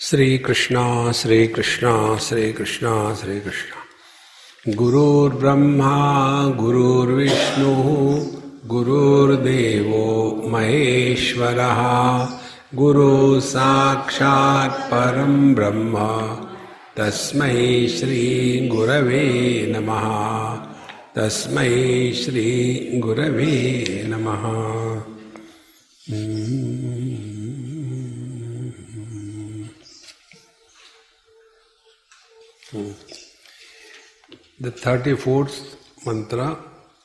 Sri Krishna, Sri Krishna, Sri Krishna, Sri Krishna. Guru Brahma, Guru Vishnu, Guru Devo, Maheshwara, Guru Sakshat Param Brahma, Tasmai Sri Gurave Namaha, Tasmai Sri Gurave Namaha. The 34th mantra,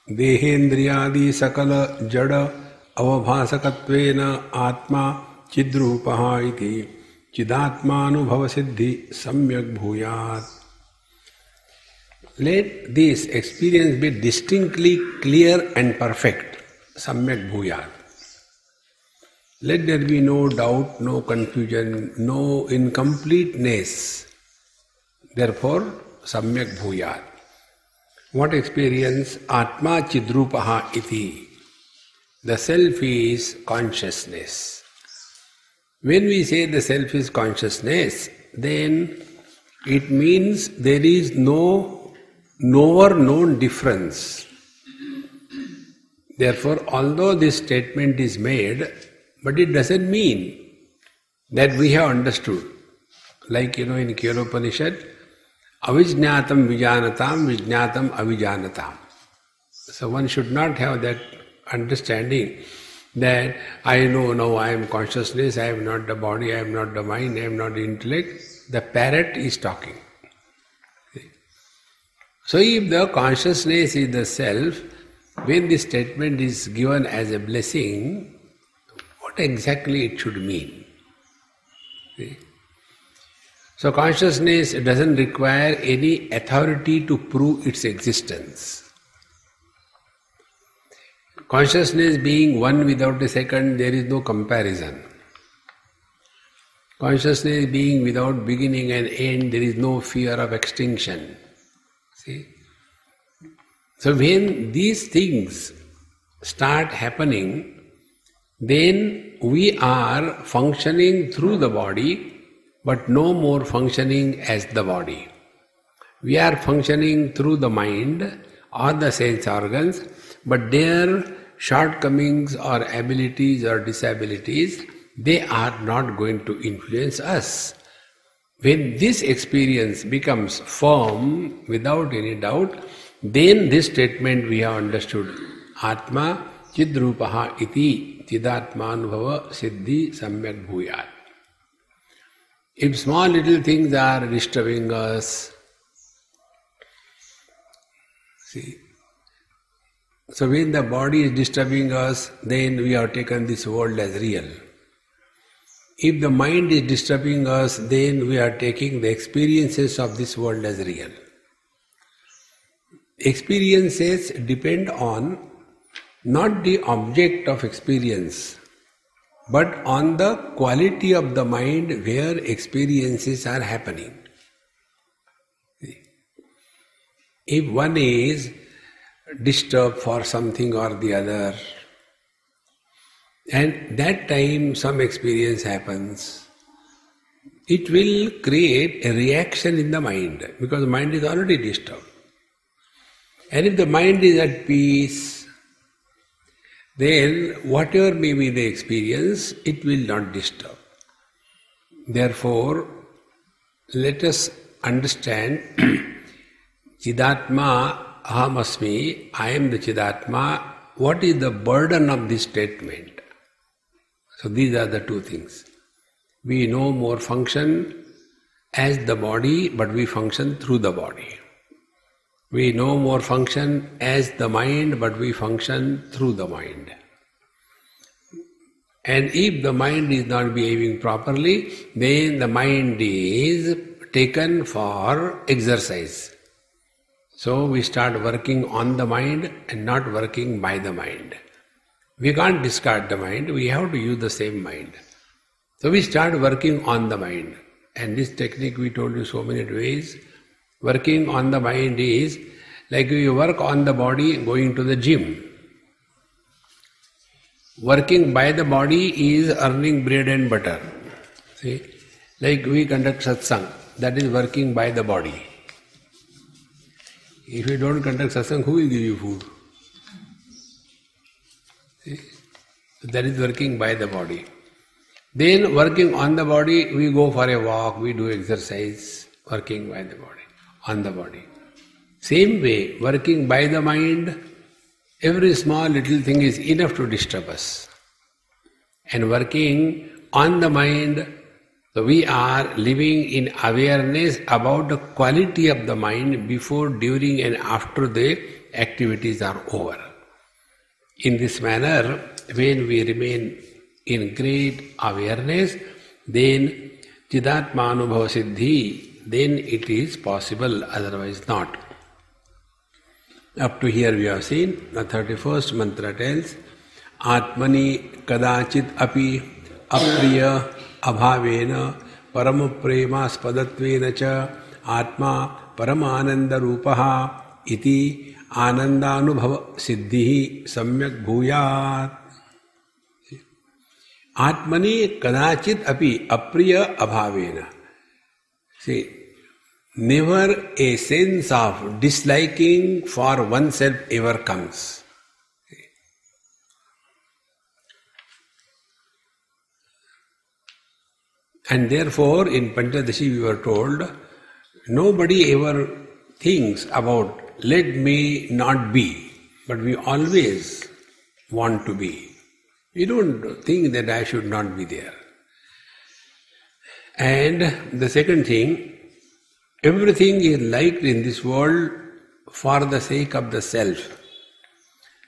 Dehendriyadi sakala jada avabhasakatvena atma chidrupaha iti chidatmanubhavasiddhi samyak bhuyat. Let this experience be distinctly clear and perfect, samyak bhuyat. Let there be no doubt, no confusion, no incompleteness. Therefore, samyak bhuyat. What experience? Atma chidrupaha iti. The self is consciousness. When we say the self is consciousness, then it means there is no knower known difference. Therefore, although this statement is made, but it doesn't mean that we have understood. Like, in Kiyalopanishad, avijñātam vijñānatam vijñātam avijñānatam. So one should not have that understanding that I know now I am consciousness, I am not the body, I am not the mind, I am not the intellect. The parrot is talking. So if the consciousness is the self, when this statement is given as a blessing, what exactly it should mean? So consciousness doesn't require any authority to prove its existence. Consciousness being one without a second, there is no comparison. Consciousness being without beginning and end, there is no fear of extinction. See? So when these things start happening, then we are functioning through the body, but no more functioning as the body. We are functioning through the mind or the sense organs, but their shortcomings or abilities or disabilities, they are not going to influence us. When this experience becomes firm without any doubt, then this statement we have understood. Atma chidrupaha iti chidatmanubhava siddhi samyak bhuyat. If small little things are disturbing us, see. So when the body is disturbing us, then we have taken this world as real. If the mind is disturbing us, then we are taking the experiences of this world as real. Experiences depend on not the object of experience, but on the quality of the mind where experiences are happening. If one is disturbed for something or the other, and that time some experience happens, it will create a reaction in the mind, because the mind is already disturbed. And if the mind is at peace, then whatever may be the experience, it will not disturb. Therefore, let us understand Chidatma aham asmi, I am the Chidatma. What is the burden of this statement? So these are the two things. We no more function as the body, but we function through the body. We no more function as the mind, but we function through the mind. And if the mind is not behaving properly, then the mind is taken for exercise. So we start working on the mind and not working by the mind. We can't discard the mind, we have to use the same mind. So we start working on the mind. And this technique we told you so many ways. Working on the mind is like you work on the body going to the gym. Working by the body is earning bread and butter. See? Like we conduct satsang, that is working by the body. If you don't conduct satsang, who will give you food? See? That is working by the body. Then working on the body, we go for a walk, we do exercise, working by the body, on the body. Same way, working by the mind, every small little thing is enough to disturb us. And working on the mind, so we are living in awareness about the quality of the mind before, during and after the activities are over. In this manner, when we remain in great awareness, then Chidatmanubhava Siddhi, then it is possible, otherwise not. Up to here we have seen, the 31st mantra tells, Atmani kadachit api apriya abhavena paramupremaspadatve nacha atma paramananda rupaha iti anandanubhava siddhi samyak bhuyat. Atmani kadachit api apriya abhavena. See, never a sense of disliking for oneself ever comes. And therefore, in Panchadashi we were told, nobody ever thinks about, let me not be, but we always want to be. We don't think that I should not be there. And the second thing, everything is liked in this world for the sake of the self.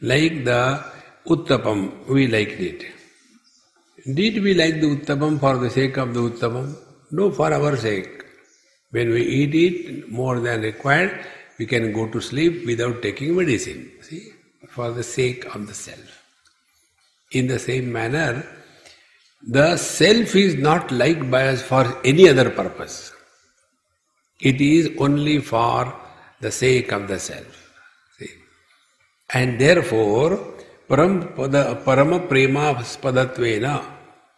Like the Uttapam, we liked it. Did we like the Uttapam for the sake of the Uttapam? No, for our sake. When we eat it more than required, we can go to sleep without taking medicine. See, for the sake of the self. In the same manner, the self is not liked by us for any other purpose. It is only for the sake of the self. See? And therefore, Parama Prema Spadatvena,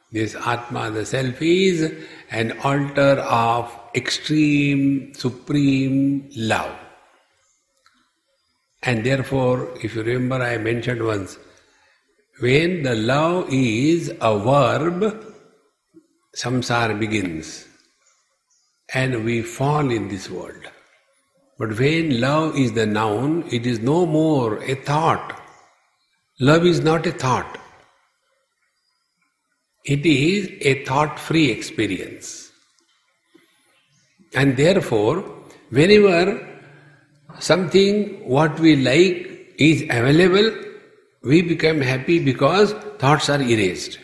this Atma, the self, is an altar of extreme, supreme love. And therefore, if you remember, I mentioned once, when the love is a verb, samsara begins and we fall in this world. But when love is the noun, it is no more a thought. Love is not a thought. It is a thought-free experience. And therefore, whenever something what we like is available, we become happy because thoughts are erased.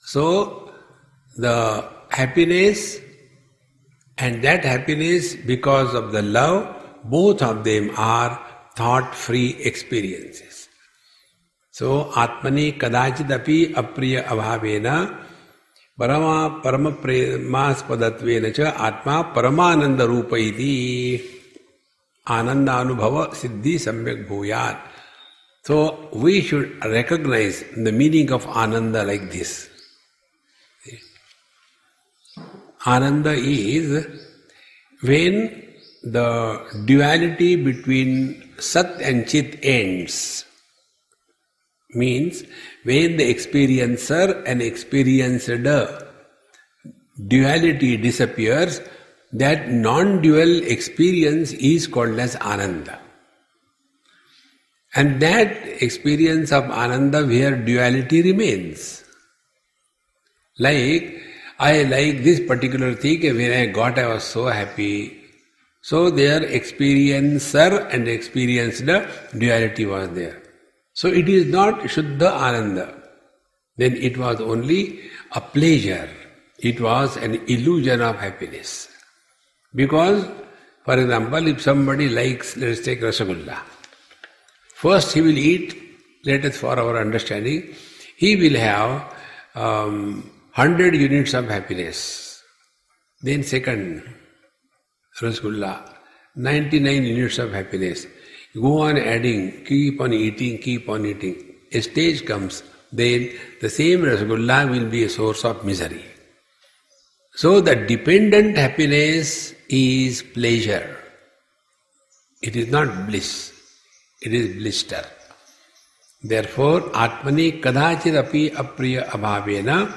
So, the happiness and that happiness because of the love, both of them are thought-free experiences. So, Atmani kadachidapi apriya abhavena parama premaspadatve nacha atma paramananda rupa iti Ananda Anubhava Siddhi Samyak Bhuyat. So we should recognize the meaning of Ananda like this. See? Ananda is when the duality between Sat and Chit ends. Means when the experiencer and experienced duality disappears, that non-dual experience is called as Ananda. And that experience of Ananda where duality remains. Like, I like this particular thing, when I got I was so happy. So their experiencer and experienced duality was there. So it is not Shuddha Ananda. Then it was only a pleasure. It was an illusion of happiness. Because, for example, if somebody likes, let's take Rasagulla. First he will eat, let us for our understanding, he will have 100 units of happiness. Then second, Rasagulla, 99 units of happiness. Go on adding, keep on eating, a stage comes then the same Rasgulla will be a source of misery. So the dependent happiness is pleasure. It is not bliss, it is blister. Therefore, Atmani kadachid api apriya abhavena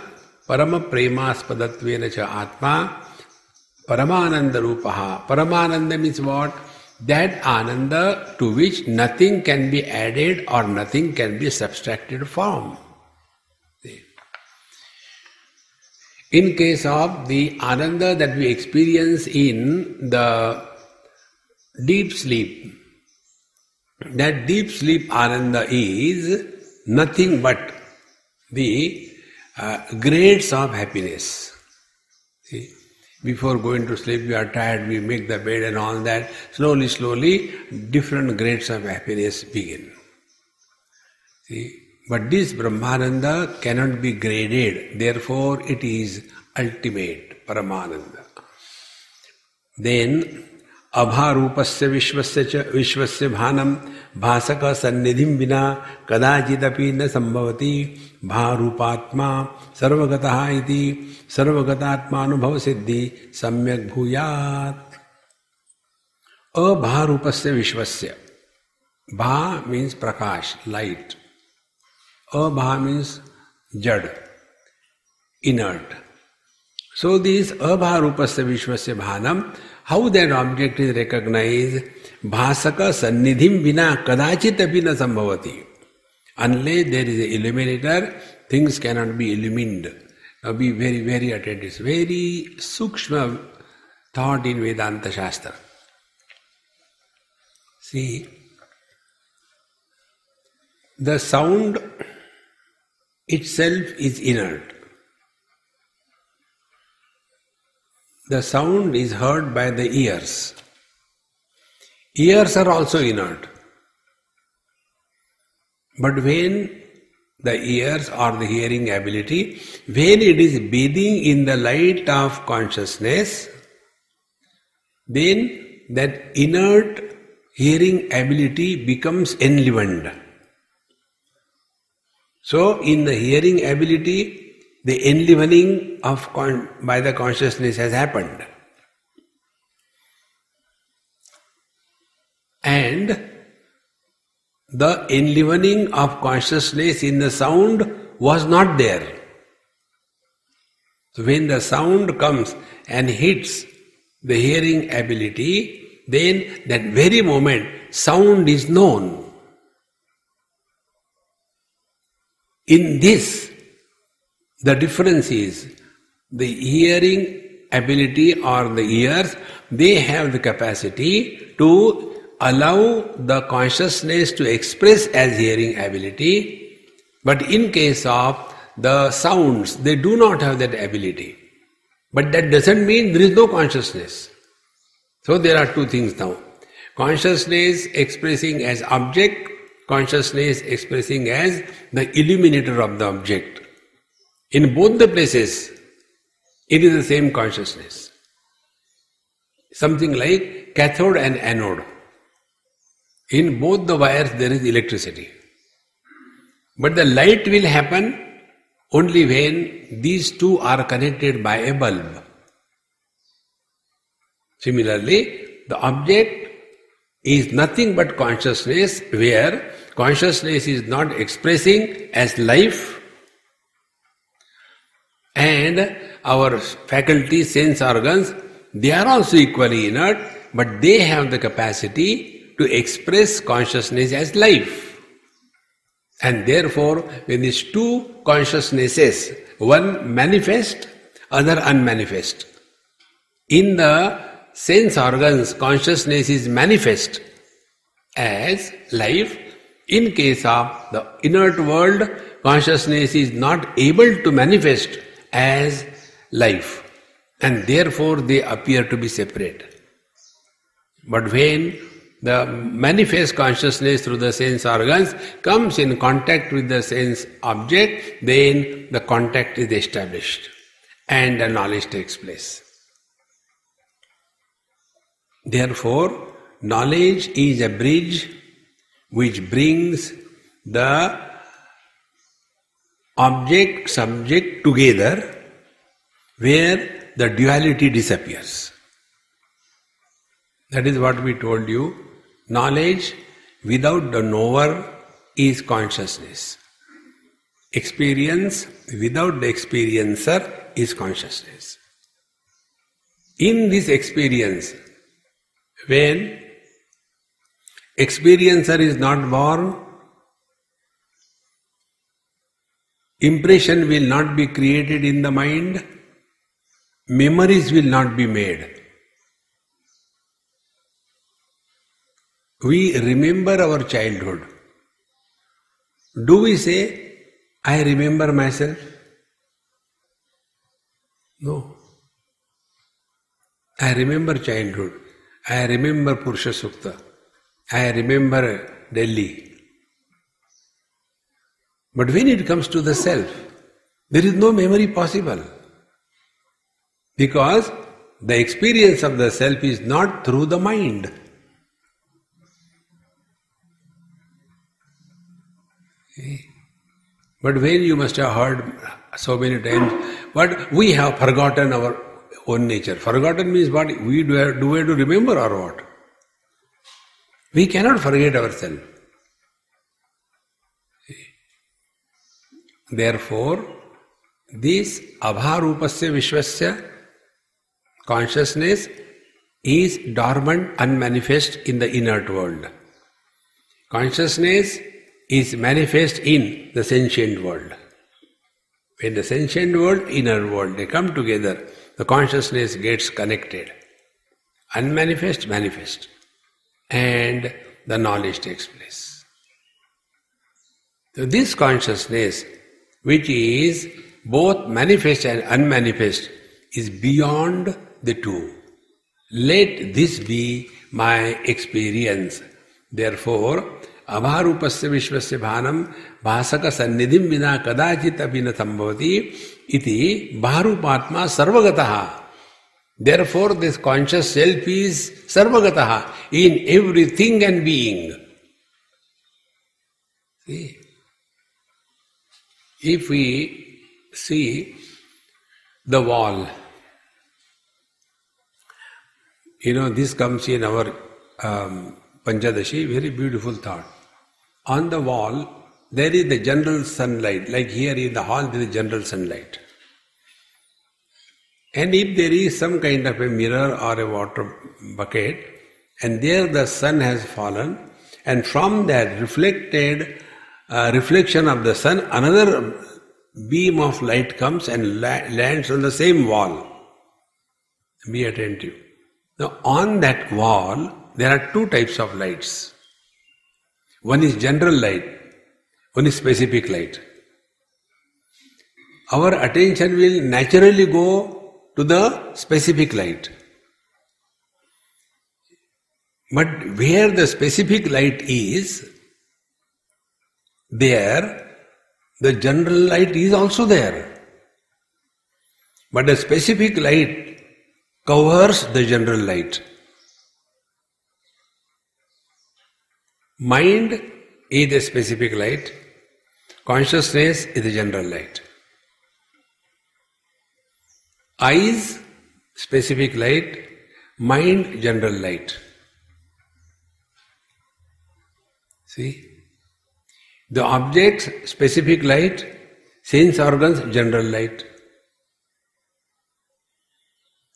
parama premaspadhatvena cha atma paramananda rupaha. Paramananda means what? That ananda to which nothing can be added or nothing can be subtracted from. In case of the ananda that we experience in the deep sleep, that deep sleep ananda is nothing but the grades of happiness. See? Before going to sleep, we are tired, we make the bed and all that. Slowly, slowly, different grades of happiness begin. See? But this Brahmananda cannot be graded. Therefore, it is ultimate Paramananda. Then, Abharupasya Vishwasya Bhanam Bhasaka Sannidhim Vina Kadachidapi Na Sambhavati Bharupatma Sarvagataha Iti Sarvagatatmanubhava Siddhi Samyak Bhuyat. Abharupasya Vishwasya. Bha means prakash, light. Abha means jad, inert. So this Abharupasya Vishwasya Bhanam, how that object is recognized? Bhasaka sannidhim vina kadachit api na sambhavati. Unless there is an illuminator, things cannot be illumined. Now be very, very attentive. Very sukshma thought in Vedanta Shastra. See, the sound itself is inert. The sound is heard by the ears. Ears are also inert. But when the ears or the hearing ability, when it is bathing in the light of consciousness, then that inert hearing ability becomes enlivened. So in the hearing ability, the enlivening of by the consciousness has happened. And the enlivening of consciousness in the sound was not there. So when the sound comes and hits the hearing ability, then that very moment sound is known. In this, the difference is the hearing ability or the ears, they have the capacity to allow the consciousness to express as hearing ability, but in case of the sounds, they do not have that ability. But that doesn't mean there is no consciousness. So there are two things now. Consciousness expressing as object, consciousness expressing as the illuminator of the object. In both the places, it is the same consciousness. Something like cathode and anode. In both the wires there is electricity. But the light will happen only when these two are connected by a bulb. Similarly, the object is nothing but consciousness, where consciousness is not expressing as life, and our faculties, sense organs, they are also equally inert, but they have the capacity to express consciousness as life. And therefore, when these two consciousnesses, one manifest, other unmanifest. In the sense organs, consciousness is manifest as life. In case of the inert world, consciousness is not able to manifest as life, and therefore they appear to be separate. But when the manifest consciousness through the sense organs comes in contact with the sense object, then the contact is established and the knowledge takes place. Therefore, knowledge is a bridge which brings the object, subject together, where the duality disappears. That is what we told you. Knowledge without the knower is consciousness. Experience without the experiencer is consciousness. In this experience, when experiencer is not born, impression will not be created in the mind, memories will not be made. We remember our childhood. Do we say, I remember myself? No. I remember childhood. I remember Purusha Sukta. I remember Delhi. But when it comes to the self, there is no memory possible. Because the experience of the self is not through the mind. See? But when you must have heard so many times, but we have forgotten our own nature. Forgotten means what? We do have to remember or what? We cannot forget ourselves. Therefore, this abharupasya vishvasya consciousness is dormant, unmanifest in the inert world. Consciousness is manifest in the sentient world. When the sentient world, inner world, they come together, the consciousness gets connected. Unmanifest, manifest. And the knowledge takes place. So this consciousness, which is both manifest and unmanifest, is beyond the two. Let this be my experience. Therefore, abharupasya vishvasya bhanam bhasaka sannidhim vina kadachit apina sambhavati iti bharupatma sarvagataha. Therefore, this conscious self is sarvagataha, in everything and being. See? If we see the wall, you know, this comes in our Panchadashi, very beautiful thought. On the wall, there is the general sunlight. Like here in the hall, there is general sunlight. And if there is some kind of a mirror or a water bucket, and there the sun has fallen, and from that reflected reflection of the sun, another beam of light comes and lands on the same wall. Be attentive. Now, on that wall, there are two types of lights. One is general light, one is specific light. Our attention will naturally go to the specific light. But where the specific light is, there the general light is also there. But the specific light covers the general light. Mind is a specific light. Consciousness is a general light. Eyes, specific light. Mind, general light. See? The objects, specific light. Sense organs, general light.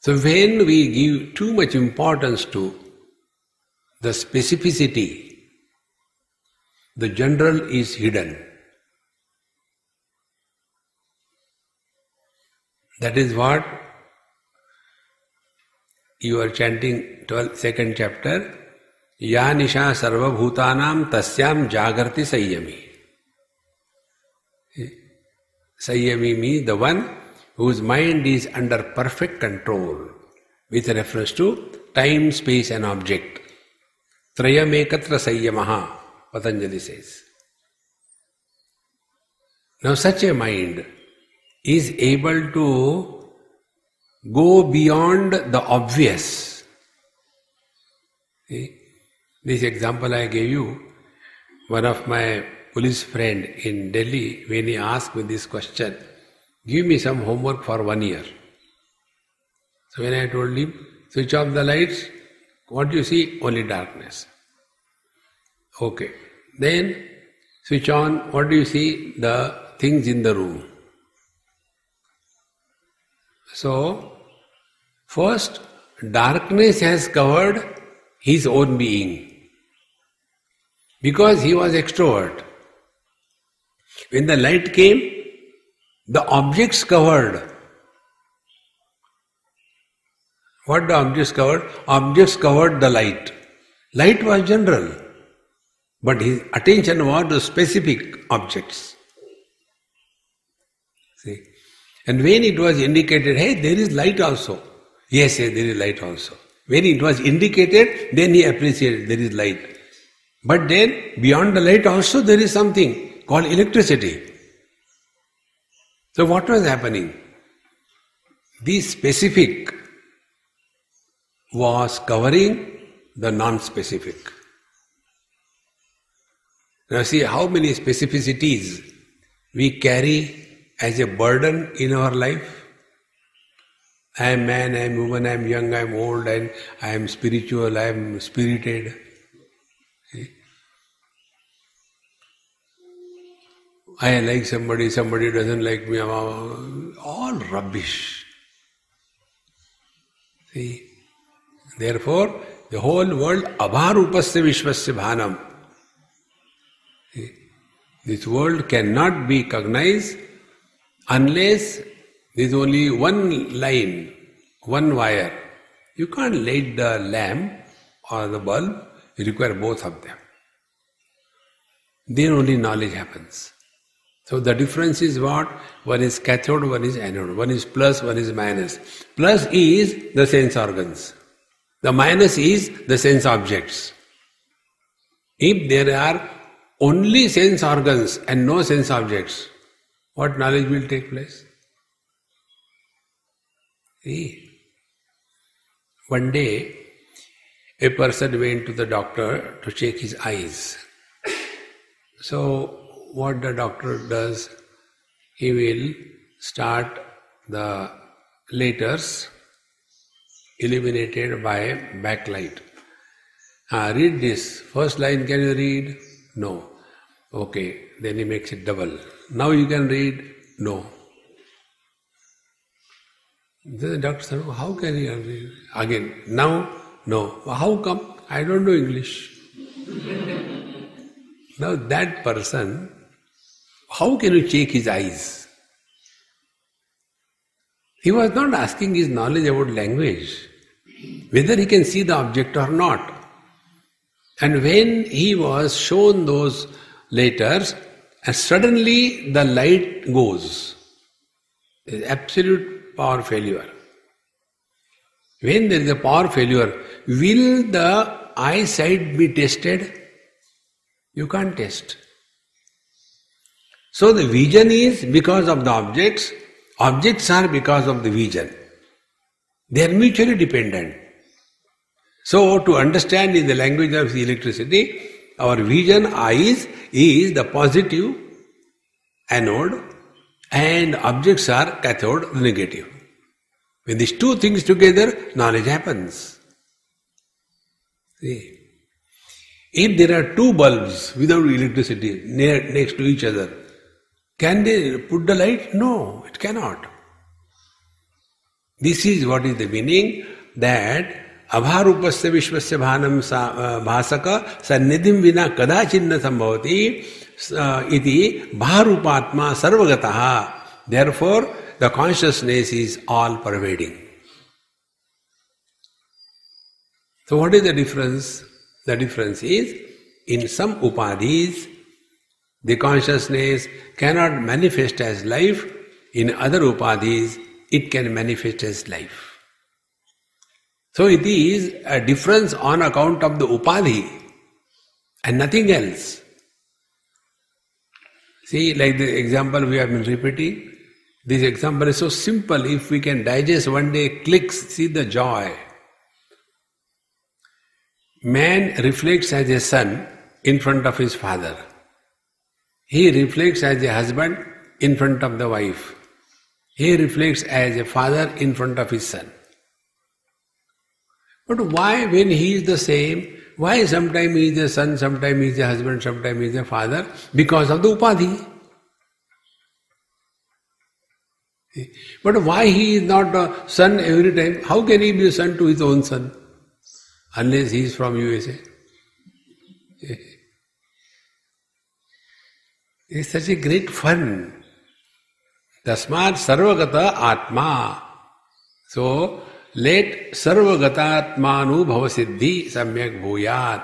So when we give too much importance to the specificity, the general is hidden. That is what you are chanting 12th, 2nd chapter. Ya nisha sarva bhutanam tasyam jagarti sayami. Sayami means the one whose mind is under perfect control with reference to time, space and object. Trayam ekatra sayamaha, Patanjali says. Now such a mind is able to go beyond the obvious. See? This example I gave you. One of my police friend in Delhi, when he asked me this question, give me some homework for 1 year. So when I told him, switch off the lights, what you see? Only darkness. Okay. Then switch on, what do you see? The things in the room. So, first, darkness has covered his own being because he was extrovert. When the light came, the objects covered. What the objects covered? Objects covered the light. Light was general, but his attention was to specific objects. See? And when it was indicated, hey, there is light also. Yes, yes, there is light also. When it was indicated, then he appreciated there is light. But then, beyond the light also, there is something called electricity. So what was happening? The specific was covering the non-specific. Now see how many specificities we carry as a burden in our life. I am man, I am woman, I am young, I am old, and I am spiritual, I am spirited. See? I like somebody, somebody doesn't like me, all rubbish. See? Therefore, the whole world, abhar upasya vishvasya bhanam. See? This world cannot be cognized unless there is only one line, one wire. You can't light the lamp or the bulb, you require both of them. Then only knowledge happens. So the difference is what? One is cathode, one is anode. One is plus, one is minus. Plus is the sense organs. The minus is the sense objects. If there are only sense organs and no sense objects, what knowledge will take place? See, one day a person went to the doctor to check his eyes. So what the doctor does, he will start the letters illuminated by backlight. Read this. First line, can you read? No. Okay, then he makes it double. Now you can read? No. Then the doctor said, oh, how can you read? Again, now? No. How come? I don't know English. Now that person, how can you check his eyes? He was not asking his knowledge about language, whether he can see the object or not. And when he was shown those letters, and suddenly the light goes. There is absolute power failure. When there is a power failure, will the eyesight be tested? You can't test. So the vision is because of the objects, objects are because of the vision. They are mutually dependent. So to understand in the language of the electricity, our vision, eyes, is the positive anode and objects are cathode, the negative. When these two things together, knowledge happens. See? If there are two bulbs without electricity next to each other, can they put the light? No, it cannot. This is what is the meaning that abharupasya vishvasya bhanam bhasaka sannidhim vina kadachinna sambhavati iti bharupatma sarvagataha. Therefore, the consciousness is all pervading. So what is the difference? The difference is, in some upadhis, the consciousness cannot manifest as life. In other upadhis, it can manifest as life. So it is a difference on account of the upadhi and nothing else. See, like the example we have been repeating, this example is so simple, if we can digest one day, clicks, see the joy. Man reflects as a son in front of his father. He reflects as a husband in front of the wife. He reflects as a father in front of his son. But why, when he is the same, why sometimes he is a son, sometimes he is a husband, sometimes he is a father? Because of the upadhi. But why he is not a son every time? How can he be a son to his own son? Unless he is from USA. It's such a great fun. Tasmat sarvagata atma. So, let sarvagata atmanu bhavasiddhi samyak bhuyat.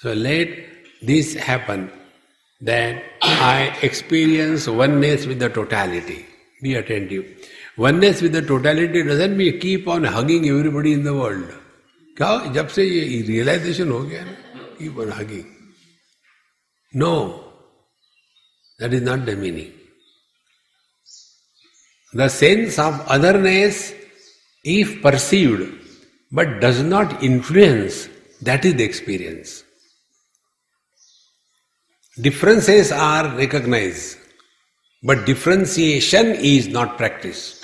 So, let this happen, that I experience oneness with the totality. Be attentive. Oneness with the totality doesn't mean keep on hugging everybody in the world. Jab se ye realization ho gaya, keep on hugging. No. That is not the meaning. The sense of otherness, if perceived, but does not influence, that is the experience. Differences are recognized, but differentiation is not practiced.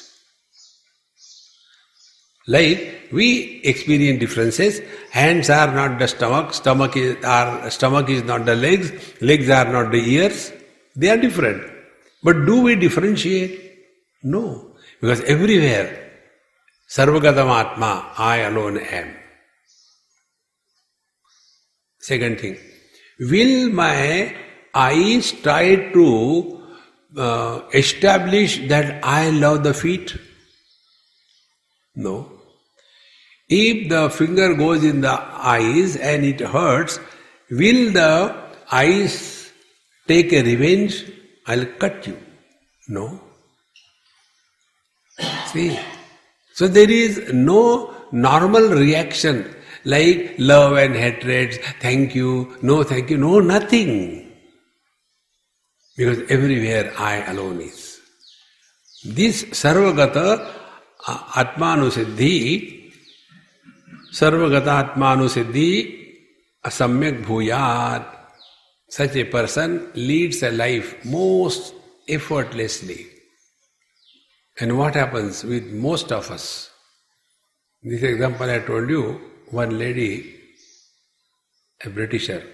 Like, we experience differences. Hands are not the stomach, stomach is not the legs, legs are not the ears. They are different. But do we differentiate? No. Because everywhere, Sarvagatam Atma, I alone am. Second thing, will my eyes try to establish that I love the feet? No. If the finger goes in the eyes and it hurts, will the eyes take a revenge, I'll cut you? No. See? So there is no normal reaction like love and hatred, thank you, no, nothing. Because everywhere I alone is. This sarvagata atmanusiddhi, samyak bhuyat. Such a person leads a life most effortlessly. And what happens with most of us? This example I told you, one lady, a Britisher.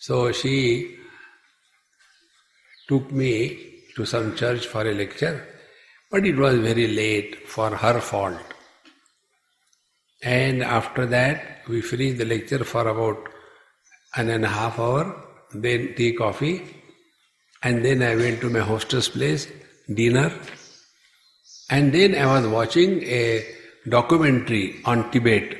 So she took me to some church for a lecture, but it was very late for her fault. And after that, we finished the lecture for about 1.5 hours, then tea, coffee, and then I went to my hostess place, dinner, and then I was watching a documentary on Tibet.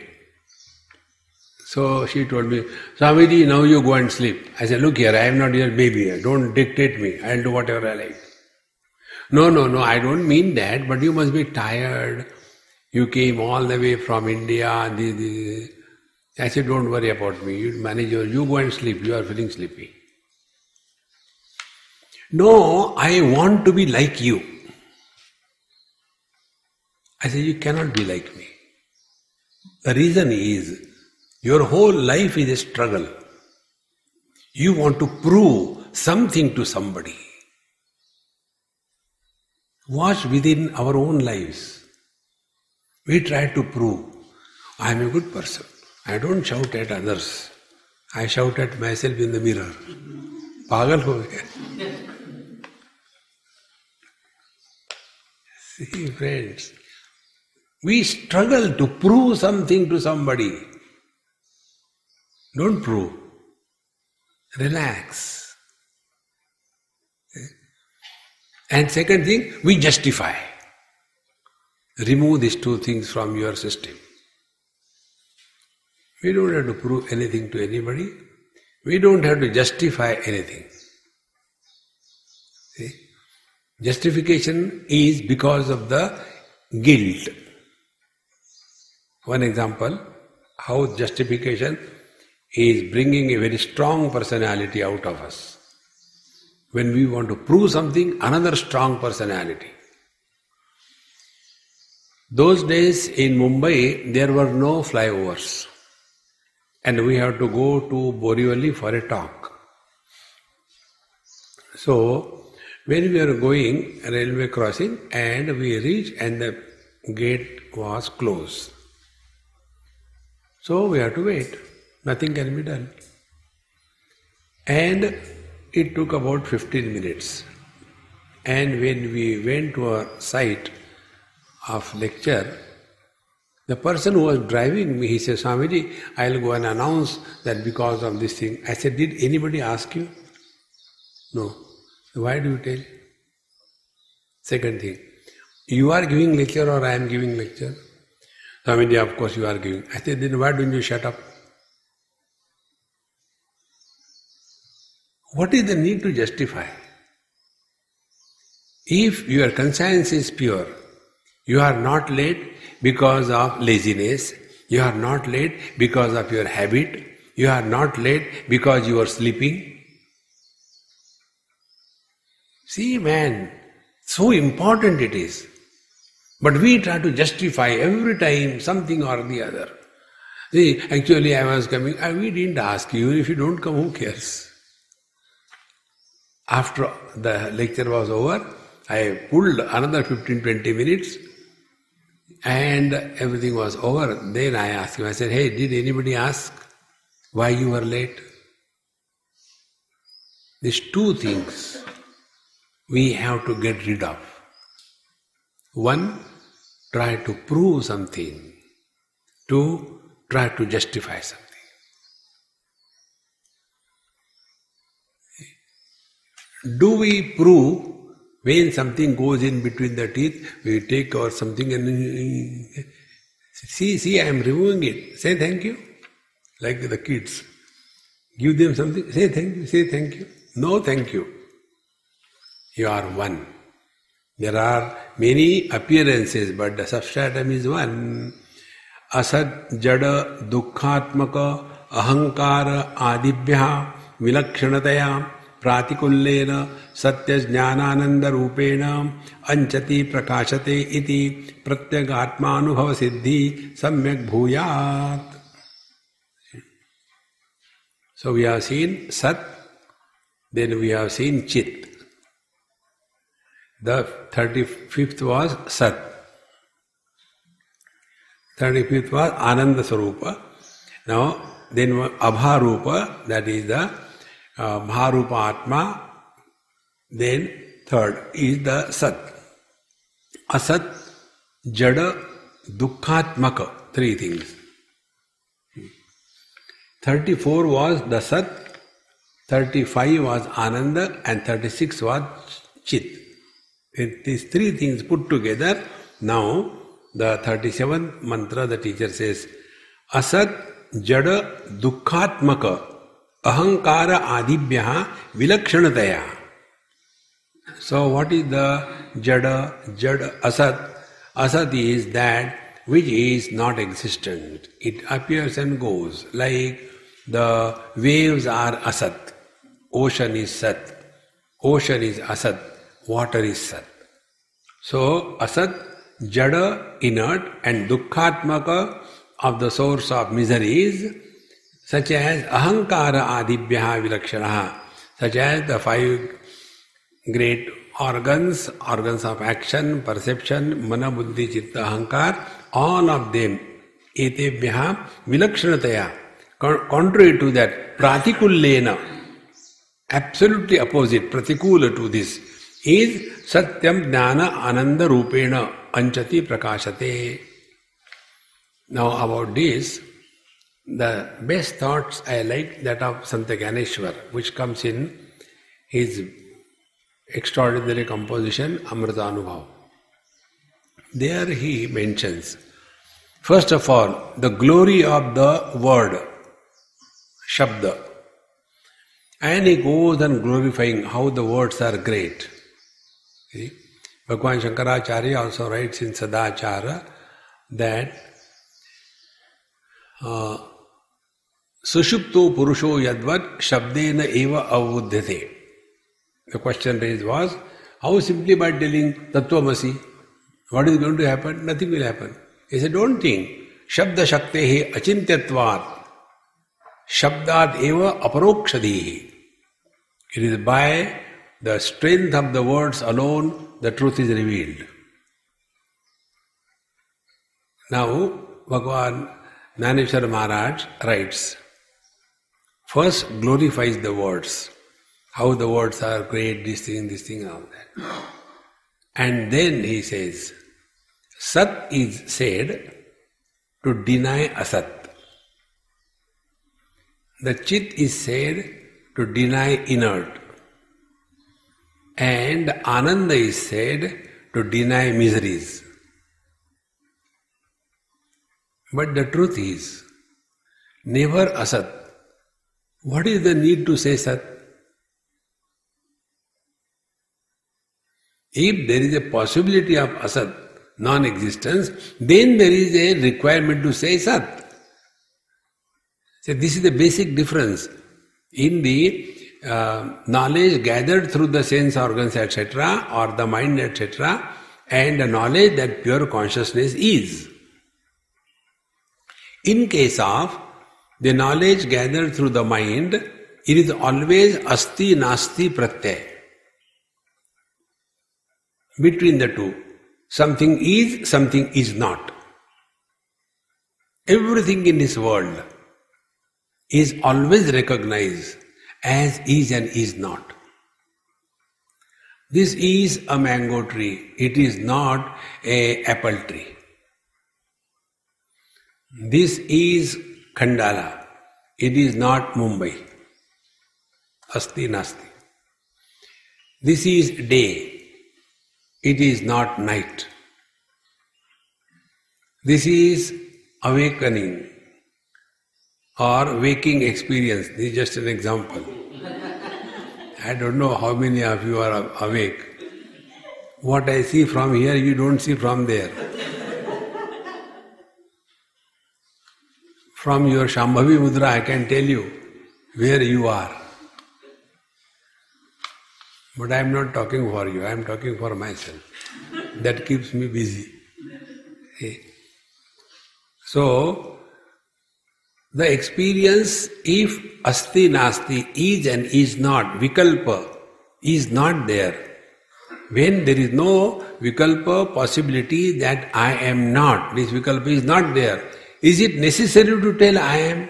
So she told me, Swamiji, now you go and sleep. I said, look here, I am not your baby, don't dictate me, I'll do whatever I like. No, I don't mean that, but you must be tired, you came all the way from India, this. I said, don't worry about me, you manage your, you go and sleep, you are feeling sleepy. No, I want to be like you. I said, you cannot be like me. The reason is, your whole life is a struggle. You want to prove something to somebody. Watch within our own lives. We try to prove, I am a good person. I don't shout at others. I shout at myself in the mirror. Pagal ho gaya. See, friends, we struggle to prove something to somebody. Don't prove. Relax. And second thing, we justify. Remove these two things from your system. We don't have to prove anything to anybody. We don't have to justify anything. See? Justification is because of the guilt. One example, how justification is bringing a very strong personality out of us. When we want to prove something, another strong personality. Those days in Mumbai, there were no flyovers. And we have to go to Borivali for a talk. So, when we were going, railway crossing, and we reached and the gate was closed. So we had to wait. Nothing can be done. And it took about 15 minutes. And when we went to our site of lecture, the person who was driving me, he said, Swamiji, I'll go and announce that because of this thing. I said, did anybody ask you? No. So why do you tell? Second thing, you are giving lecture or I am giving lecture? Swamiji, of course you are giving. I said, then why don't you shut up? What is the need to justify? If your conscience is pure, you are not late because of laziness, you are not late because of your habit, you are not late because you are sleeping. See man, so important it is. But we try to justify every time something or the other. See, actually I was coming, we didn't ask you, if you don't come, who cares? After the lecture was over, I pulled another 15-20 minutes and everything was over. Then I asked him, I said, hey, did anybody ask why you were late? These two things we have to get rid of. One, try to prove something. Two, try to justify something. Do we prove? When something goes in between the teeth, we take or something and see, I am removing it. Say thank you. Like the kids. Give them something. Say thank you. Say thank you. No thank you. You are one. There are many appearances, but the substratum is one. Asad, jada, dukkhatmaka, ahankara, adibhya, vilakshanataya, pratikullena, satya jnanananda rupena, anchati prakashate iti, pratyagatmanubhava siddhi, samyak bhuyat. So we have seen sat, then we have seen chit. The 35th was sat. 35th was ananda sarupa. Now, then abha rupa, that is the Maharupa Atma, then third is the Sat. Asat, Jada, Dukkhatmaka, three things. 34 was the Sat, 35 was Ananda and 36 was Chit. These three things put together, now the 37th mantra the teacher says, Asat, Jada, Dukkhatmaka, ahankara adibhyaha vilakshanataya. So what is the jada? Jada, asat. Asat is that which is not existent. It appears and goes. Like the waves are asat. Ocean is sat. Ocean is asat. Water is sat. So asat, jada, inert and dukkhatmaka of the source of misery is such as ahankara adibhyaha vilakshanaha, such as the five great organs, organs of action, perception, mana, buddhi, citta, ahankar, all of them, etebhyaha vilakshanataya, contrary to that, pratikullena, absolutely opposite, pratikula to this, is satyam jnana ananda rupena anchati prakashate. Now about this, the best thoughts I like that of Sant Janeshwar, which comes in his extraordinary composition Amrita Anubhav. There he mentions, first of all, the glory of the word, Shabda. And he goes on glorifying how the words are great. See? Bhagavan Shankaracharya also writes in Sadachara that Sushupto Purusho Yadvat Shabdena Eva Avudhyate. The question raised was, how simply by telling Tattvamasi, what is going to happen? Nothing will happen. He said, don't think. Shabda Shaktehe Achintyatvat Shabdat Eva Aparokshadihi. It is by the strength of the words alone, the truth is revealed. Now, Bhagavan Janeshwar Maharaj writes, first glorifies the words, how the words are great, this thing, and all that. And then he says, Sat is said to deny Asat. The Chit is said to deny inert. And Ananda is said to deny miseries. But the truth is, never Asat. What is the need to say Sat? If there is a possibility of Asat, non-existence, then there is a requirement to say Sat. So this is the basic difference in the knowledge gathered through the sense organs, etc., or the mind, etc., and the knowledge that pure consciousness is. In case of the knowledge gathered through the mind, it is always asti nasti pratyay. Between the two, something is not. Everything in this world is always recognized as is and is not. This is a mango tree, it is not an apple tree. This is Khandala, it is not Mumbai. Asti nasti. This is day, it is not night. This is awakening or waking experience. This is just an example. I don't know how many of you are awake. What I see from here, you don't see from there. From your Shambhavi Mudra, I can tell you where you are. But I am not talking for you, I am talking for myself. That keeps me busy. See? So, the experience, if asti nasti, is and is not, vikalpa, is not there. When there is no vikalpa possibility that I am not, this vikalpa is not there. Is it necessary to tell I am?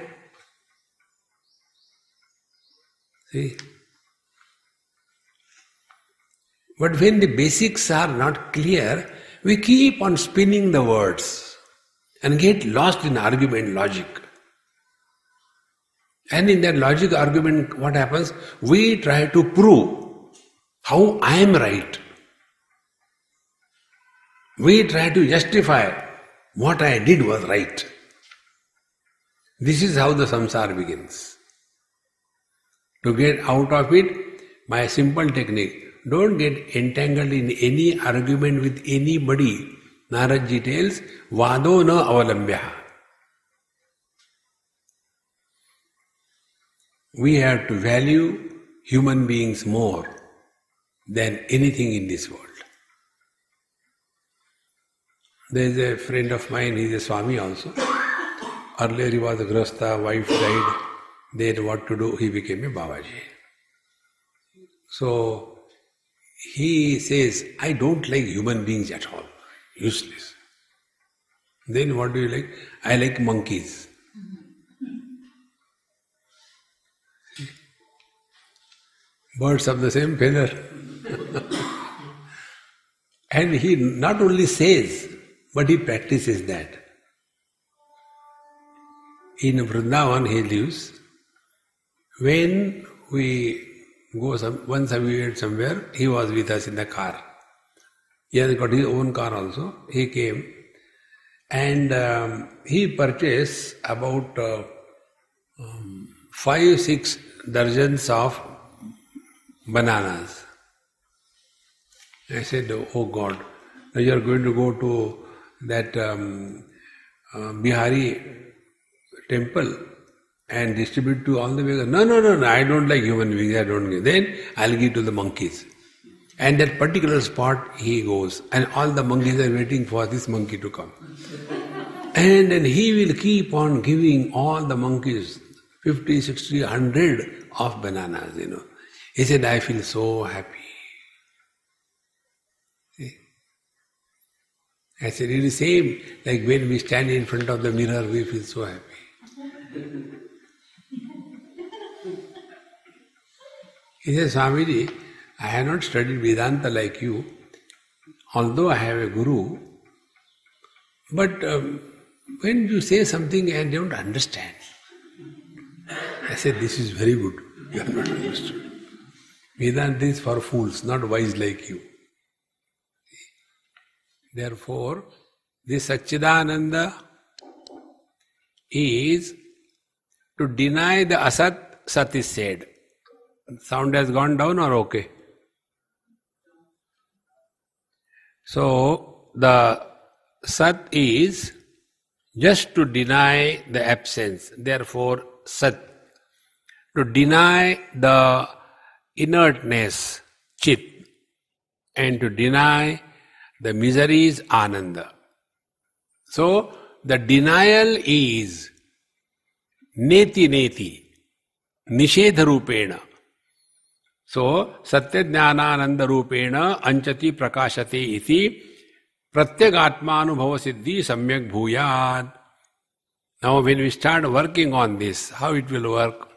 See? But when the basics are not clear, we keep on spinning the words and get lost in argument logic. And in that logic argument, what happens? We try to prove how I am right. We try to justify what I did was right. This is how the samsara begins. To get out of it, by simple technique, don't get entangled in any argument with anybody. Narajji tells, Vado na avalambyaha. We have to value human beings more than anything in this world. There is a friend of mine, he is a Swami also. Earlier he was a grasta, wife died, then what to do, he became a Babaji. So he says, I don't like human beings at all, useless. Then what do you like? I like monkeys. Birds of the same feather. And he not only says, but he practices that. In Vrindavan he lives. When we go, once we went somewhere, he was with us in the car. He has got his own car also. He came and he purchased about 5-6 dozens of bananas. I said, oh God, now you are going to go to that Bihari temple and distribute to all the beggars. No, I don't like human beings, I don't give. Then I'll give to the monkeys. And that particular spot he goes and all the monkeys are waiting for this monkey to come. And then he will keep on giving all the monkeys 50, 60, 100 of bananas, you know. He said, I feel so happy. I said, it is the same, like when we stand in front of the mirror, we feel so happy. He says, Swamiji, I have not studied Vedanta like you, although I have a guru, but when you say something I don't understand. I said, this is very good, you have not understood. Vedanta is for fools, not wise like you. Therefore, this Satchidananda is to deny the asat, sat is said. Sound has gone down or okay? So, the sat is just to deny the absence. Therefore, sat. To deny the inertness, chit. And to deny the misery is ananda. So, the denial is neti neti, nishedha rupena. So, satya jnana ananda rupena anchati prakashate iti pratyagatmanubhava siddhi samyak bhuyad. Now, when we start working on this, how it will work?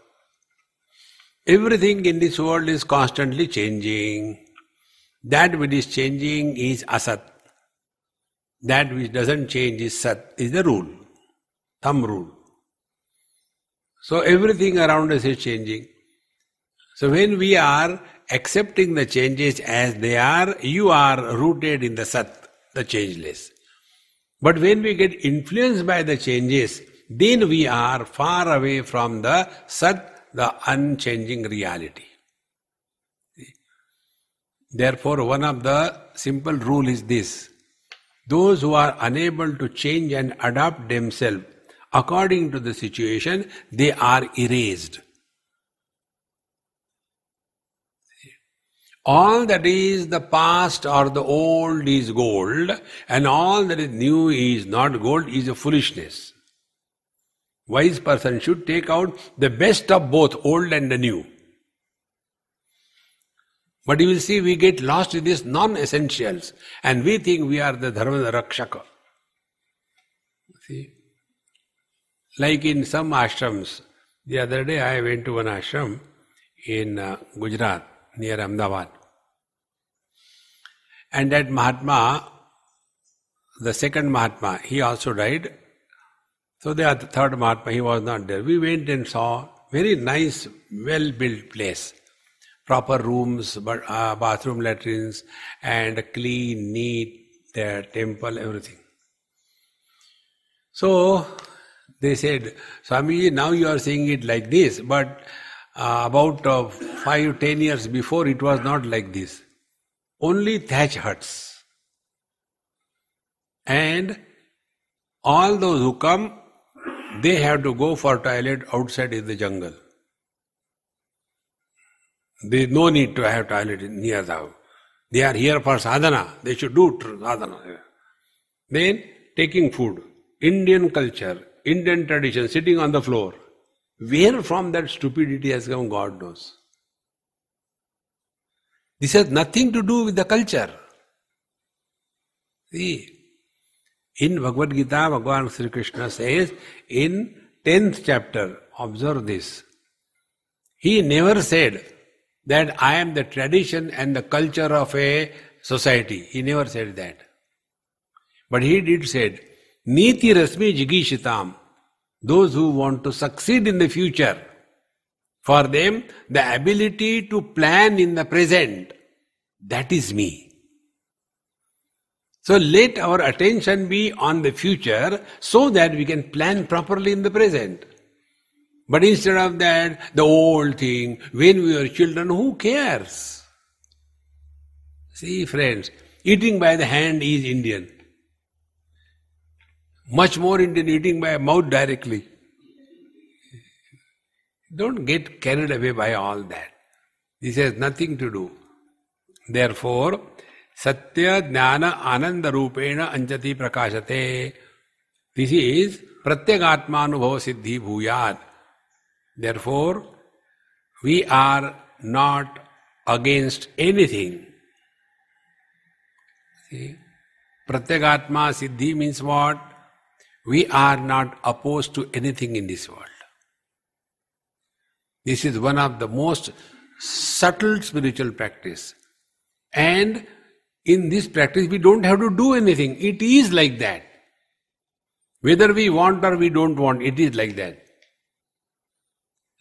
Everything in this world is constantly changing. That which is changing is asat. That which doesn't change is sat, is the rule, thumb rule. So everything around us is changing. So when we are accepting the changes as they are, you are rooted in the sat, the changeless. But when we get influenced by the changes, then we are far away from the sat, the unchanging reality. Therefore, one of the simple rule is this. Those who are unable to change and adapt themselves according to the situation, they are erased. All that is the past or the old is gold, and all that is new is not gold, is a foolishness. Wise person should take out the best of both, old and the new. But you will see we get lost in these non-essentials and we think we are the dharma rakshaka. See? Like in some ashrams, the other day I went to one ashram in Gujarat near Ahmedabad. And that Mahatma, the second Mahatma, he also died. So the third Mahatma, he was not there. We went and saw very nice, well-built place. Proper rooms, bathroom, latrines, and clean, neat, their temple, everything. So, they said, Swamiji, now you are saying it like this, but about 5 to 10 years before, it was not like this. Only thatch huts. And all those who come, they have to go for toilet outside in the jungle. There is no need to have toilet near the house. They are here for sadhana. They should do sadhana. Then taking food, Indian culture, Indian tradition, sitting on the floor. Where from that stupidity has come, God knows. This has nothing to do with the culture. See, in Bhagavad Gita, Bhagavan Sri Krishna says, in 10th chapter, observe this. He never said that I am the tradition and the culture of a society. He never said that. But he did say, Niti Rasmi Jigishitam. Those who want to succeed in the future, for them, the ability to plan in the present, that is me. So let our attention be on the future so that we can plan properly in the present. But instead of that, the old thing, when we were children, who cares? See, friends, eating by the hand is Indian. Much more Indian eating by mouth directly. Don't get carried away by all that. This has nothing to do. Therefore, Satya Jnana Ananda Rupena Anchati Prakashate. This is Pratyagatmanubhava Siddhi Bhuyat. Therefore, we are not against anything. See, Pratyagatma Siddhi means what? We are not opposed to anything in this world. This is one of the most subtle spiritual practice. And in this practice, we don't have to do anything. It is like that. Whether we want or we don't want, it is like that.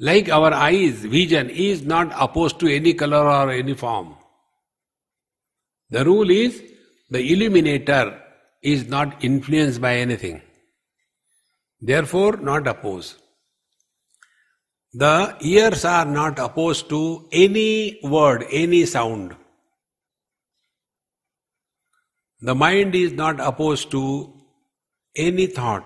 Like our eyes, vision is not opposed to any color or any form. The rule is, the illuminator is not influenced by anything. Therefore, not opposed. The ears are not opposed to any word, any sound. The mind is not opposed to any thought.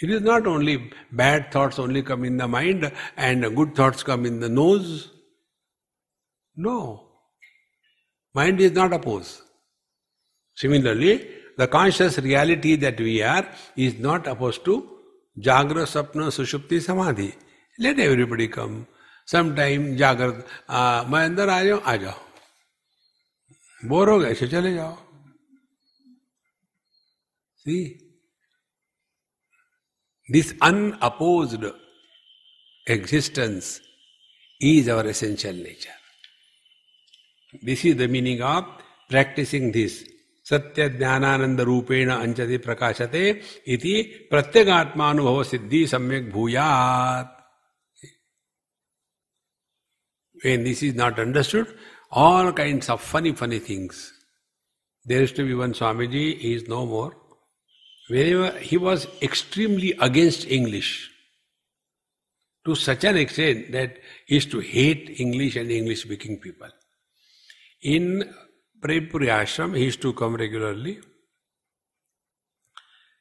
It is not only bad thoughts only come in the mind and good thoughts come in the nose. No. Mind is not opposed. Similarly, the conscious reality that we are is not opposed to Jagra, Sapna, Sushupti, Samadhi. Let everybody come. Sometime Jagra, main andar aa jao. Bore ho gaye, chale jao. See, this unopposed existence is our essential nature. This is the meaning of practicing this. Satya Jnanananda Rupena Anchati Prakashate Iti Pratyagatmanubhava Siddhi Samyak Bhuyat. When this is not understood, all kinds of funny things. There used to be one Swamiji, he is no more. Whenever he was extremely against English, to such an extent that he used to hate English and English-speaking people. In Prempuri Ashram, he used to come regularly.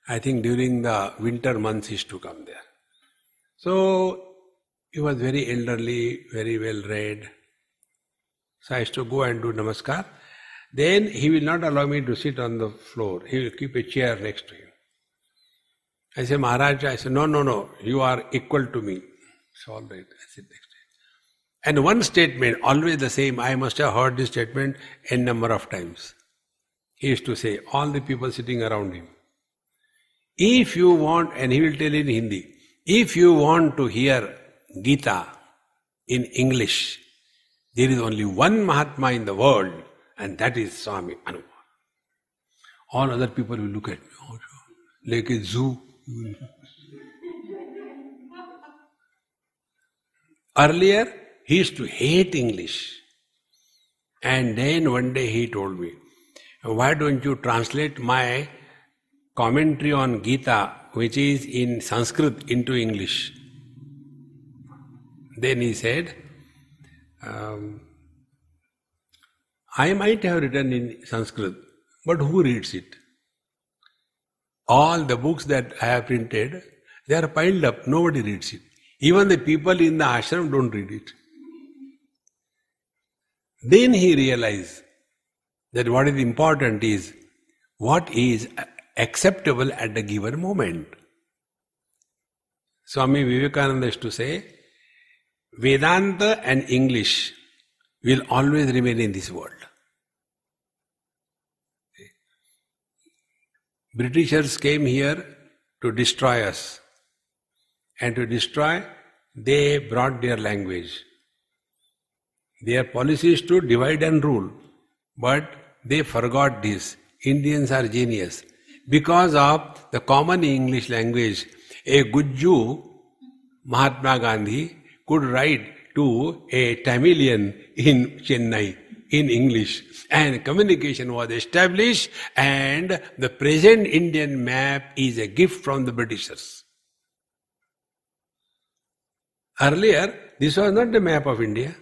I think during the winter months he used to come there. So he was very elderly, very well read. So I used to go and do namaskar. Then he will not allow me to sit on the floor. He will keep a chair next to him. I say, Maharaj, I say, no, you are equal to me. So all right, I sit next to him. And one statement, always the same, I must have heard this statement n number of times. He used to say, all the people sitting around him, if you want, and he will tell in Hindi, if you want to hear Gita in English, there is only one Mahatma in the world, and that is Swami Anubhavananda. All other people will look at me, like a zoo. Earlier, he used to hate English. And then one day he told me, why don't you translate my commentary on Gita, which is in Sanskrit, into English? Then he said, I might have written in Sanskrit, but who reads it? All the books that I have printed, they are piled up, nobody reads it. Even the people in the ashram don't read it. Then he realized that what is important is what is acceptable at a given moment. Swami Vivekananda used to say, Vedanta and English will always remain in this world. Britishers came here to destroy us. And to destroy, they brought their language. Their policy is to divide and rule. But they forgot this. Indians are genius. Because of the common English language, a Gujju, Mahatma Gandhi, could write to a Tamilian in Chennai in English. And communication was established, and the present Indian map is a gift from the Britishers. Earlier, this was not the map of India.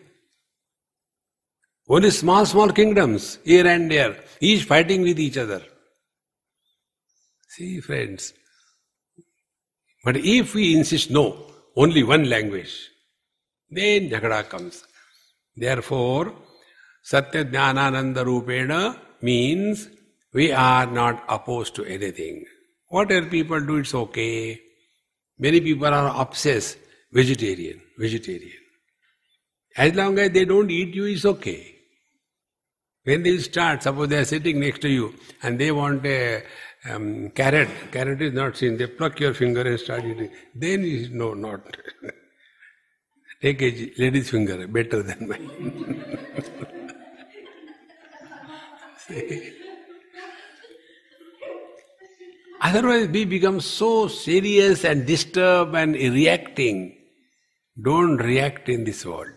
Only small kingdoms, here and there, each fighting with each other. See, friends. But if we insist, no, only one language, then jhagada comes. Therefore, Satya Jnanananda Rupena means we are not opposed to anything. Whatever people do, it's okay. Many people are obsessed. Vegetarian. As long as they don't eat you, it's okay. When they start, suppose they are sitting next to you and they want a carrot. Carrot is not seen. They pluck your finger and start eating. Then you say, no, not. Take a lady's finger, better than mine. See? Otherwise, we become so serious and disturbed and reacting. Don't react in this world.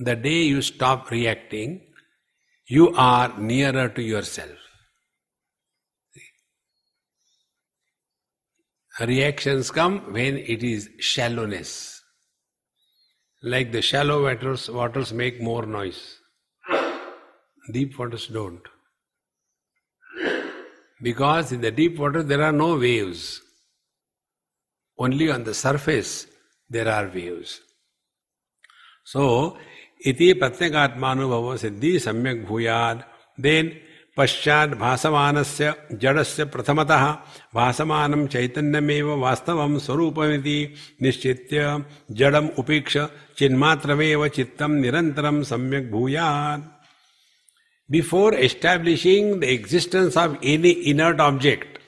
The day you stop reacting, you are nearer to yourself. See? Reactions come when it is shallowness. Like the shallow waters make more noise. Deep waters don't. Because in the deep water there are no waves. Only on the surface there are waves. So, iti pratyekatmanubhavo siddhi samyak bhuyad. Then, paschad bhasamanasya jadasya prathamataha bhasamanam chaitanyameva vastavam swarupamiti nishchitya jadam upeksha chinmatrameva chittam nirantaram samyak bhuyad. Before establishing the existence of any inert object,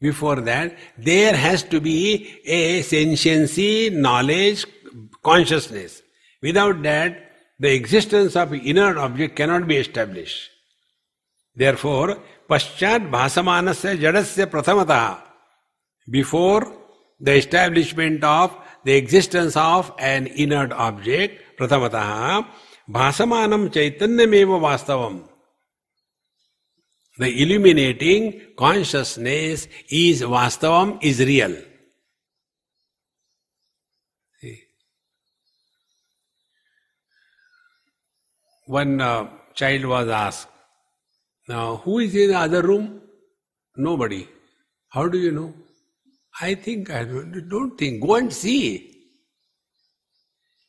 before that, there has to be a sentiency, knowledge, consciousness. Without that, the existence of inert object cannot be established. Therefore, paschat bhasamanasya jadasya prathamataha, before the establishment of the existence of an inert object, prathamataha, bhasamanam chaitanyameva vastavam. The illuminating consciousness is vastavam, is real. See? One child was asked, now who is in the other room? Nobody. How do you know? I think, I don't think. Go and see.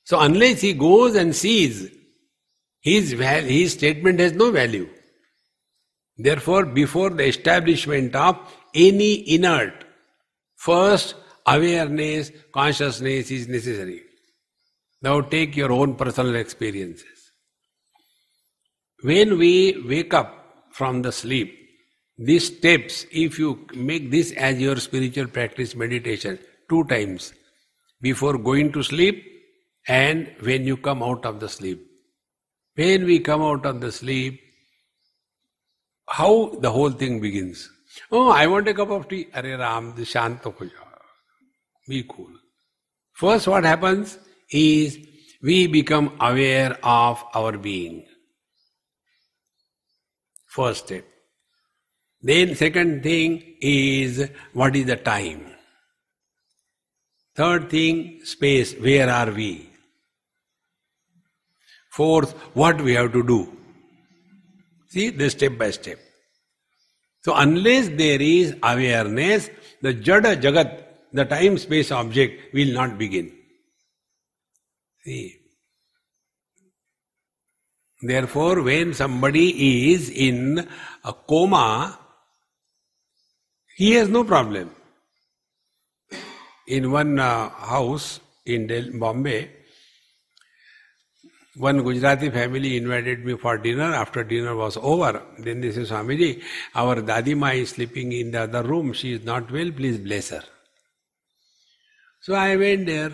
So unless he goes and sees, his statement has no value. Therefore, before the establishment of any inert, first awareness, consciousness is necessary. Now take your own personal experiences. When we wake up from the sleep, these steps, if you make this as your spiritual practice meditation 2 times, before going to sleep, and when you come out of the sleep. When we come out of the sleep, how the whole thing begins? Oh, I want a cup of tea. Arey Ram, shanta ho ja. Be cool. First what happens is we become aware of our being. First step. Then second thing is what is the time? Third thing, space, where are we? Fourth, what we have to do. See, this step by step. So unless there is awareness, the jada jagat, the time-space object, will not begin. See. Therefore, when somebody is in a coma, he has no problem. In one house in Bombay, one Gujarati family invited me for dinner. After dinner was over, then they said, Swamiji, our Dadima is sleeping in the other room. She is not well. Please bless her. So I went there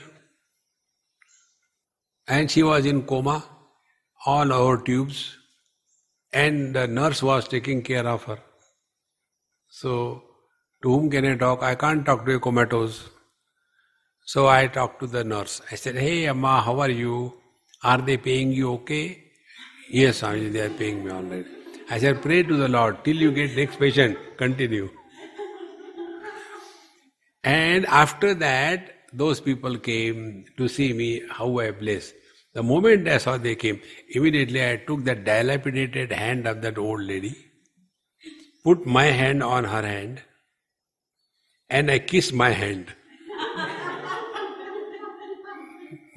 and she was in coma, all over tubes, and the nurse was taking care of her. So to whom can I talk? I can't talk to a comatose. So I talked to the nurse. I said, hey, Amma, how are you? Are they paying you okay? Yes, Swamiji, they are paying me all right. I said, pray to the Lord till you get next patient. Continue. And after that, those people came to see me, how I blessed. The moment I saw they came, immediately I took that dilapidated hand of that old lady, put my hand on her hand, and I kissed my hand.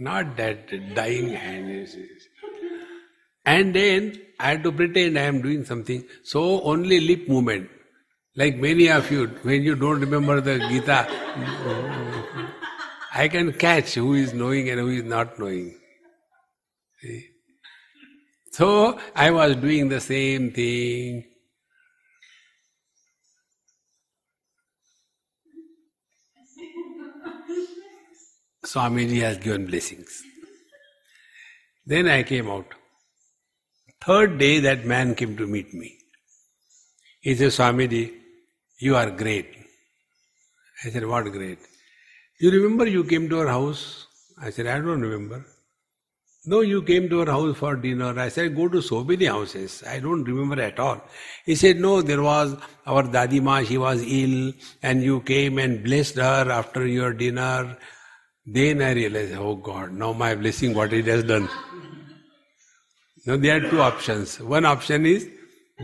Not that dying hand. And then I had to pretend I am doing something. So only lip movement. Like many of you, when you don't remember the Gita, I can catch who is knowing and who is not knowing. See? So I was doing the same thing. Swamiji has given blessings. Then I came out. Third day that man came to meet me. He said, Swamiji, you are great. I said, what great? You remember you came to our house? I said, I don't remember. No, you came to our house for dinner. I said, go to so many houses. I don't remember at all. He said, no, there was our Dadima, she was ill, and you came and blessed her after your dinner. Then I realized, oh God, now my blessing, what it has done. Now there are two options. One option is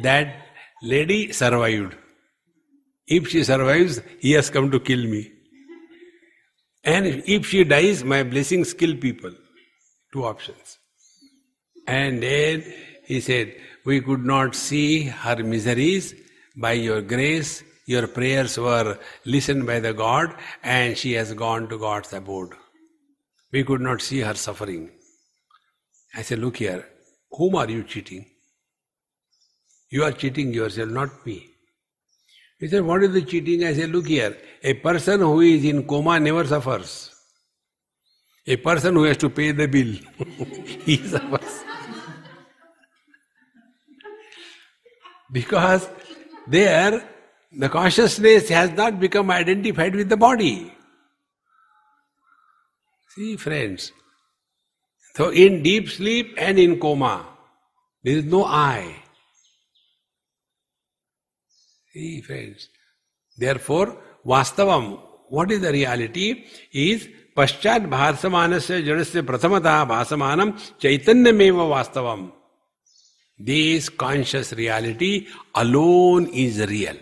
that lady survived. If she survives, he has come to kill me. And if she dies, my blessings kill people. Two options. And then he said, we could not see her miseries. By your grace, your prayers were listened by the God, and she has gone to God's abode. We could not see her suffering. I said, look here, whom are you cheating? You are cheating yourself, not me. He said, what is the cheating? I said, look here, a person who is in coma never suffers. A person who has to pay the bill, he suffers. Because there, the consciousness has not become identified with the body. See, friends. So in deep sleep and in coma, there is no I. See, friends. Therefore, vastavam, what is the reality, is paschat bhasamanasya jadasya prathamata bhasamanam chaitanyameva vastavam. This conscious reality alone is real.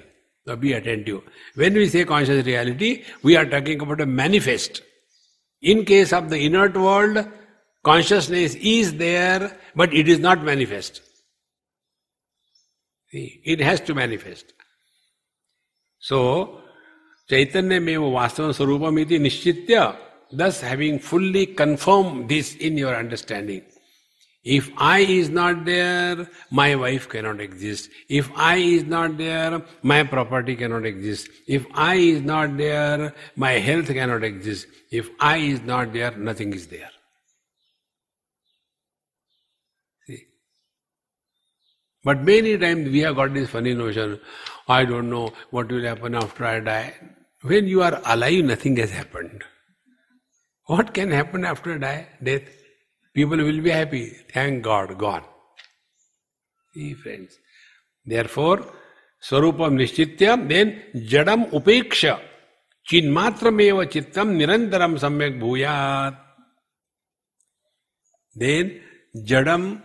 Now be attentive. When we say conscious reality, we are talking about a manifest. In case of the inert world, consciousness is there, but it is not manifest. See, it has to manifest. So, Chaitanya meva vastavam sarupam iti nishchitya, thus having fully confirmed this in your understanding. If I is not there, my wife cannot exist. If I is not there, my property cannot exist. If I is not there, my health cannot exist. If I is not there, nothing is there. See? But many times we have got this funny notion, I don't know what will happen after I die. When you are alive, nothing has happened. What can happen after death? People will be happy. Thank God, gone. See, friends. Therefore, Swarupam Nishchitya, then Jadam Upeksha, Chinmatrameva Chittam Nirantaram Samyak Bhuyat. Then Jadam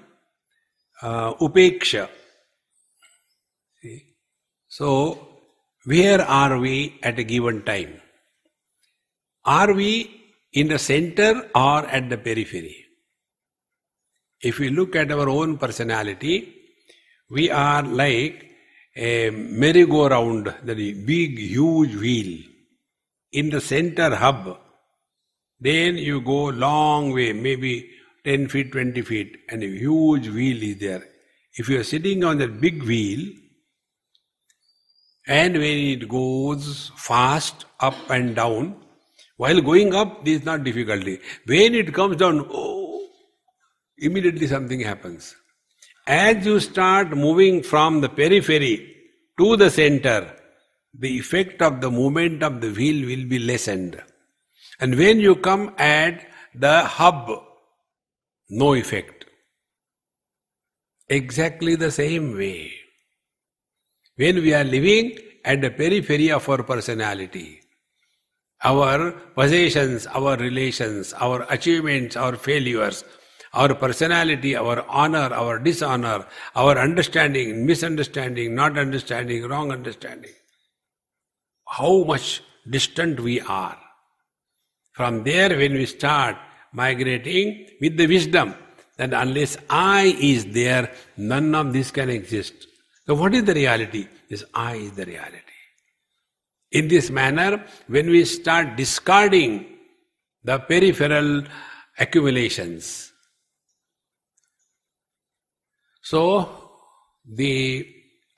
Upeksha. See? So, where are we at a given time? Are we in the center or at the periphery? If we look at our own personality, we are like a merry-go-round, the big, huge wheel. In the center hub, then you go long way, maybe 10 feet, 20 feet, and a huge wheel is there. If you are sitting on that big wheel, and when it goes fast up and down, while going up, there is not difficulty. When it comes down, immediately something happens. As you start moving from the periphery to the center, the effect of the movement of the wheel will be lessened. And when you come at the hub, no effect. Exactly the same way. When we are living at the periphery of our personality, our possessions, our relations, our achievements, our failures, our personality, our honor, our dishonor, our understanding, misunderstanding, not understanding, wrong understanding. How much distant we are. From there, when we start migrating with the wisdom that unless I is there, none of this can exist. So what is the reality? This I is the reality. In this manner, when we start discarding the peripheral accumulations. So, the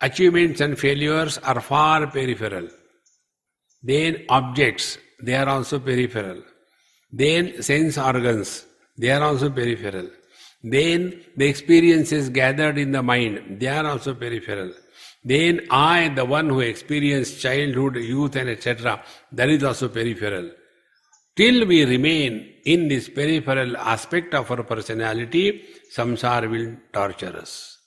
achievements and failures are far peripheral. Then objects, they are also peripheral. Then sense organs, they are also peripheral. Then the experiences gathered in the mind, they are also peripheral. Then I, the one who experienced childhood, youth and etc., that is also peripheral. Till we remain in this peripheral aspect of our personality, samsara will torture us.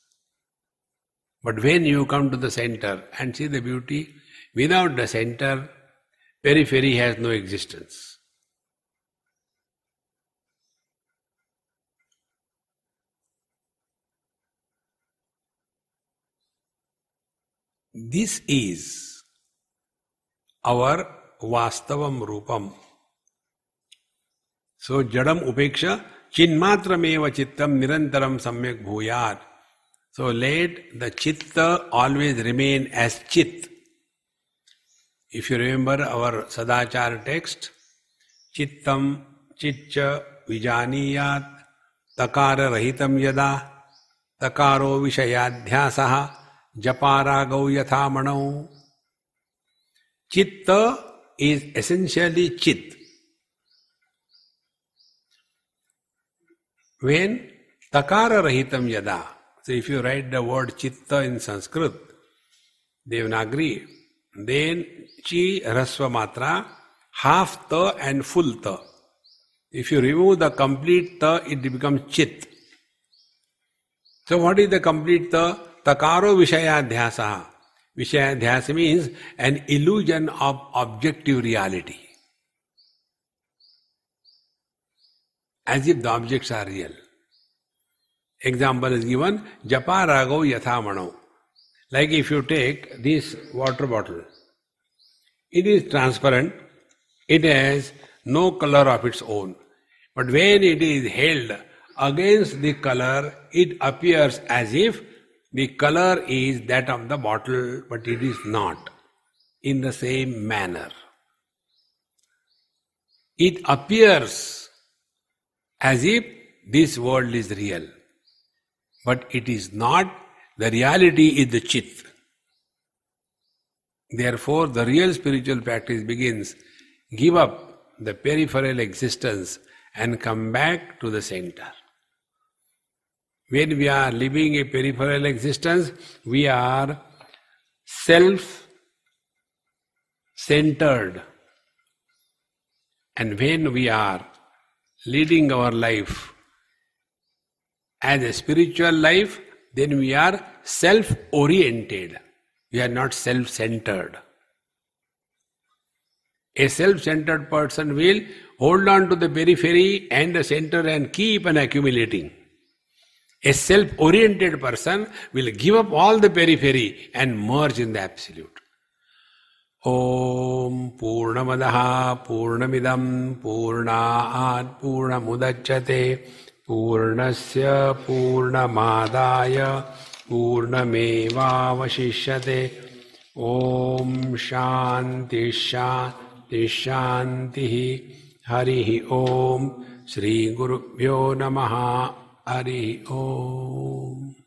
But when you come to the center and see the beauty, without the center, periphery has no existence. This is our vastavam rupam. So jadam upeksha chinmatram eva chittam nirantaram samyak bhuyat. So let the chitta always remain as chit. If you remember our Sadachara text, chittam chitcha vijaniyat takara rahitam yada takaro vishayadhyasaha Japaragau yathamanau. Chitta is essentially chit. When takara rahitam yada. So if you write the word chitta in Sanskrit, Devanagari, then chi rasva matra, half ta and full ta. If you remove the complete ta, it becomes chit. So what is the complete ta? Takaro Vishayadhyasa. Vishayadhyasa means an illusion of objective reality. As if the objects are real. Example is given, Japa Rago Yathamano. Like if you take this water bottle, it is transparent, it has no color of its own. But when it is held against the color, it appears as if the color is that of the bottle, but it is not. In the same manner, it appears as if this world is real, but it is not. The reality is the chit. Therefore, the real spiritual practice begins. Give up the peripheral existence and come back to the center. When we are living a peripheral existence, we are self-centered. And when we are leading our life as a spiritual life, then we are self-oriented. We are not self-centered. A self-centered person will hold on to the periphery and the center and keep on accumulating. A self-oriented person will give up all the periphery and merge in the absolute. Om Purnamadaha Purnamidam Purnat Purnamudachyate Purnasya Purnamadaya Purnameva Vashishyate. Om Shantishanti shanti Harihi Om Sri Gurubhyo Namaha. Hari Om.